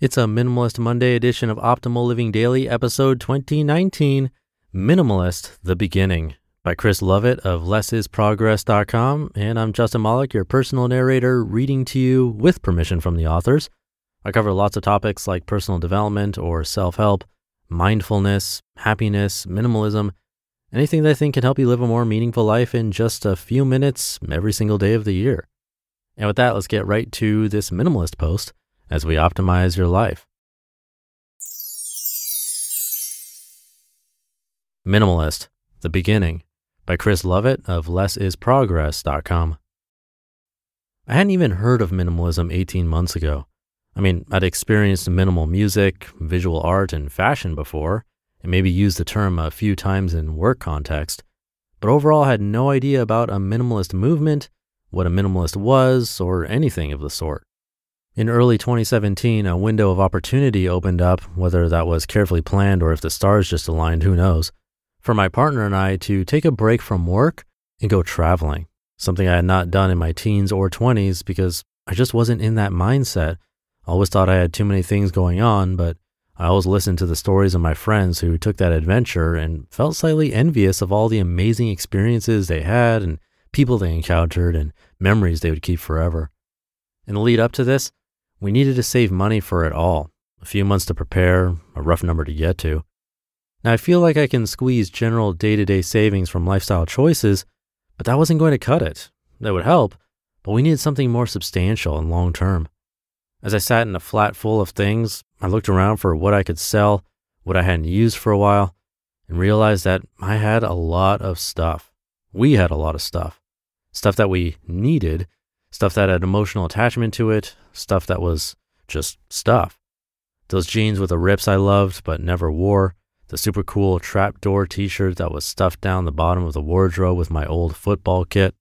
It's a Minimalist Monday edition of Optimal Living Daily, episode 2019, Minimalist, The Beginning, by Chris Lovett of lessisprogress.com. And I'm Justin Mollick, your personal narrator, reading to you with permission from the authors. I cover lots of topics like personal development or self-help, mindfulness, happiness, minimalism, anything that I think can help you live a more meaningful life in just a few minutes every single day of the year. And with that, let's get right to this minimalist post as we optimize your life. Minimalist, The Beginning, by Chris Lovett of lessisprogress.com. I hadn't even heard of minimalism 18 months ago. I mean, I'd experienced minimal music, visual art, and fashion before, and maybe used the term a few times in work context, but overall I had no idea about a minimalist movement, what a minimalist was, or anything of the sort. In early 2017, a window of opportunity opened up, whether that was carefully planned or if the stars just aligned, who knows, for my partner and I to take a break from work and go traveling, something I had not done in my teens or 20s because I just wasn't in that mindset. I always thought I had too many things going on, but I always listened to the stories of my friends who took that adventure and felt slightly envious of all the amazing experiences they had and people they encountered and memories they would keep forever. In the lead up to this, we needed to save money for it all, a few months to prepare, a rough number to get to. Now, I feel like I can squeeze general day-to-day savings from lifestyle choices, but that wasn't going to cut it. That would help, but we needed something more substantial and long-term. As I sat in a flat full of things, I looked around for what I could sell, what I hadn't used for a while, and realized that I had a lot of stuff. We had a lot of stuff that we needed, stuff that had emotional attachment to it, stuff that was just stuff. Those jeans with the rips I loved but never wore, the super cool trapdoor t-shirt that was stuffed down the bottom of the wardrobe with my old football kit,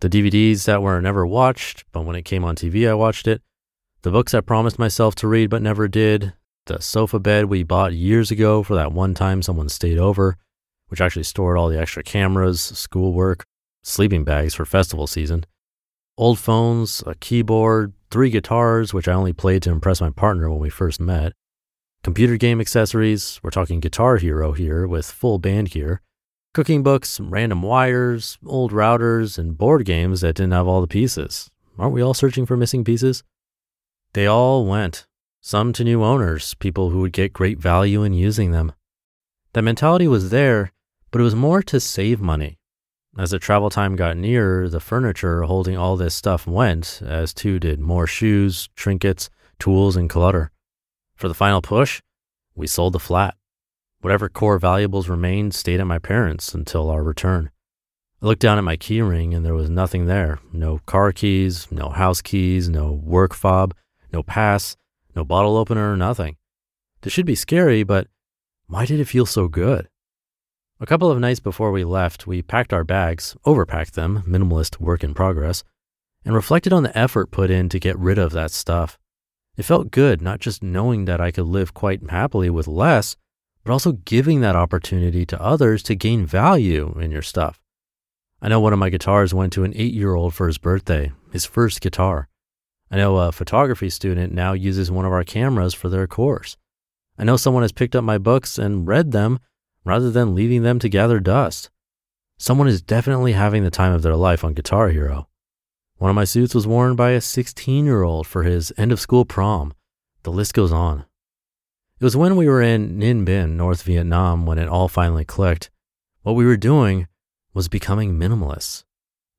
the DVDs that were never watched, but when it came on TV I watched it, the books I promised myself to read but never did, the sofa bed we bought years ago for that one time someone stayed over, which actually stored all the extra cameras, schoolwork, sleeping bags for festival season, old phones, a keyboard, 3 guitars, which I only played to impress my partner when we first met, computer game accessories, we're talking Guitar Hero here with full band gear, cooking books, random wires, old routers, and board games that didn't have all the pieces. Aren't we all searching for missing pieces? They all went, some to new owners, people who would get great value in using them. That mentality was there, but it was more to save money. As the travel time got nearer, the furniture holding all this stuff went, as too did more shoes, trinkets, tools, and clutter. For the final push, we sold the flat. Whatever core valuables remained stayed at my parents' until our return. I looked down at my key ring and there was nothing there. No car keys, no house keys, no work fob, no pass, no bottle opener, nothing. This should be scary, but why did it feel so good? A couple of nights before we left, we packed our bags, overpacked them, minimalist work in progress, and reflected on the effort put in to get rid of that stuff. It felt good, not just knowing that I could live quite happily with less, but also giving that opportunity to others to gain value in your stuff. I know one of my guitars went to an 8-year-old for his birthday, his first guitar. I know a photography student now uses one of our cameras for their course. I know someone has picked up my books and read them, rather than leaving them to gather dust. Someone is definitely having the time of their life on Guitar Hero. One of my suits was worn by a 16-year-old for his end-of-school prom, The list goes on. It was when we were in Ninh Binh, North Vietnam, when it all finally clicked. What we were doing was becoming minimalists.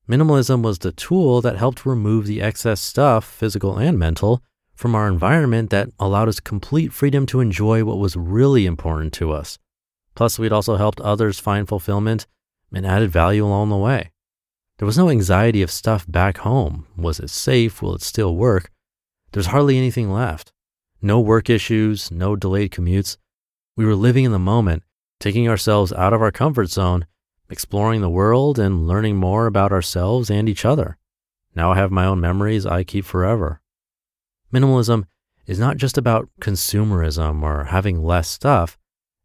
Minimalism was the tool that helped remove the excess stuff, physical and mental, from our environment that allowed us complete freedom to enjoy what was really important to us. Plus, we'd also helped others find fulfillment and added value along the way. There was no anxiety of stuff back home. Was it safe? Will it still work? There's hardly anything left. No work issues, no delayed commutes. We were living in the moment, taking ourselves out of our comfort zone, exploring the world and learning more about ourselves and each other. Now I have my own memories I keep forever. Minimalism is not just about consumerism or having less stuff.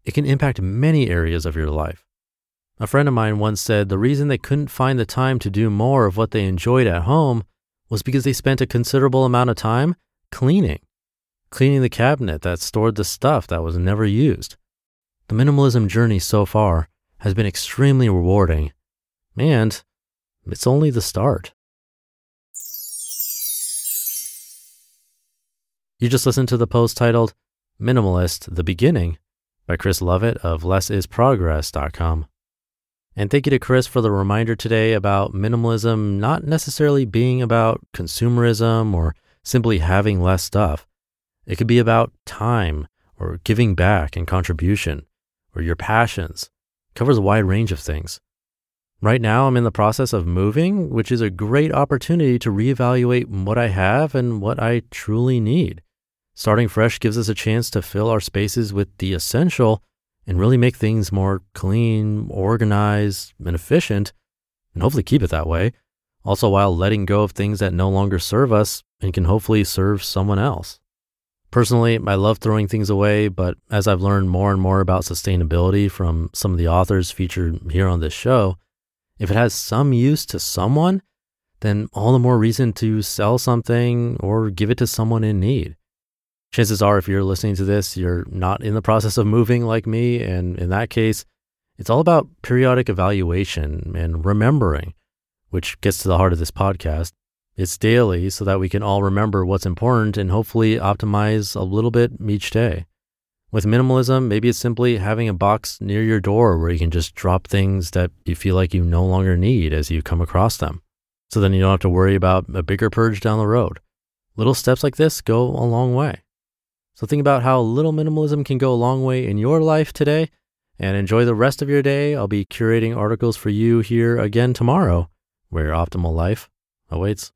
It can impact many areas of your life. A friend of mine once said the reason they couldn't find the time to do more of what they enjoyed at home was because they spent a considerable amount of time cleaning the cabinet that stored the stuff that was never used. The minimalism journey so far has been extremely rewarding, and it's only the start. You just listened to the post titled Minimalist, The Beginning by Chris Lovett of lessisprogress.com. And thank you to Chris for the reminder today about minimalism not necessarily being about consumerism or simply having less stuff. It could be about time or giving back and contribution or your passions. It covers a wide range of things. Right now, I'm in the process of moving, which is a great opportunity to reevaluate what I have and what I truly need. Starting fresh gives us a chance to fill our spaces with the essential and really make things more clean, organized, and efficient, and hopefully keep it that way. Also, while letting go of things that no longer serve us and can hopefully serve someone else. Personally, I love throwing things away, but as I've learned more and more about sustainability from some of the authors featured here on this show, if it has some use to someone, then all the more reason to sell something or give it to someone in need. Chances are, if you're listening to this, you're not in the process of moving like me, and in that case, it's all about periodic evaluation and remembering, which gets to the heart of this podcast. It's daily so that we can all remember what's important and hopefully optimize a little bit each day. With minimalism, maybe it's simply having a box near your door where you can just drop things that you feel like you no longer need as you come across them. So then you don't have to worry about a bigger purge down the road. Little steps like this go a long way. So think about how little minimalism can go a long way in your life today and enjoy the rest of your day. I'll be curating articles for you here again tomorrow where your optimal life awaits.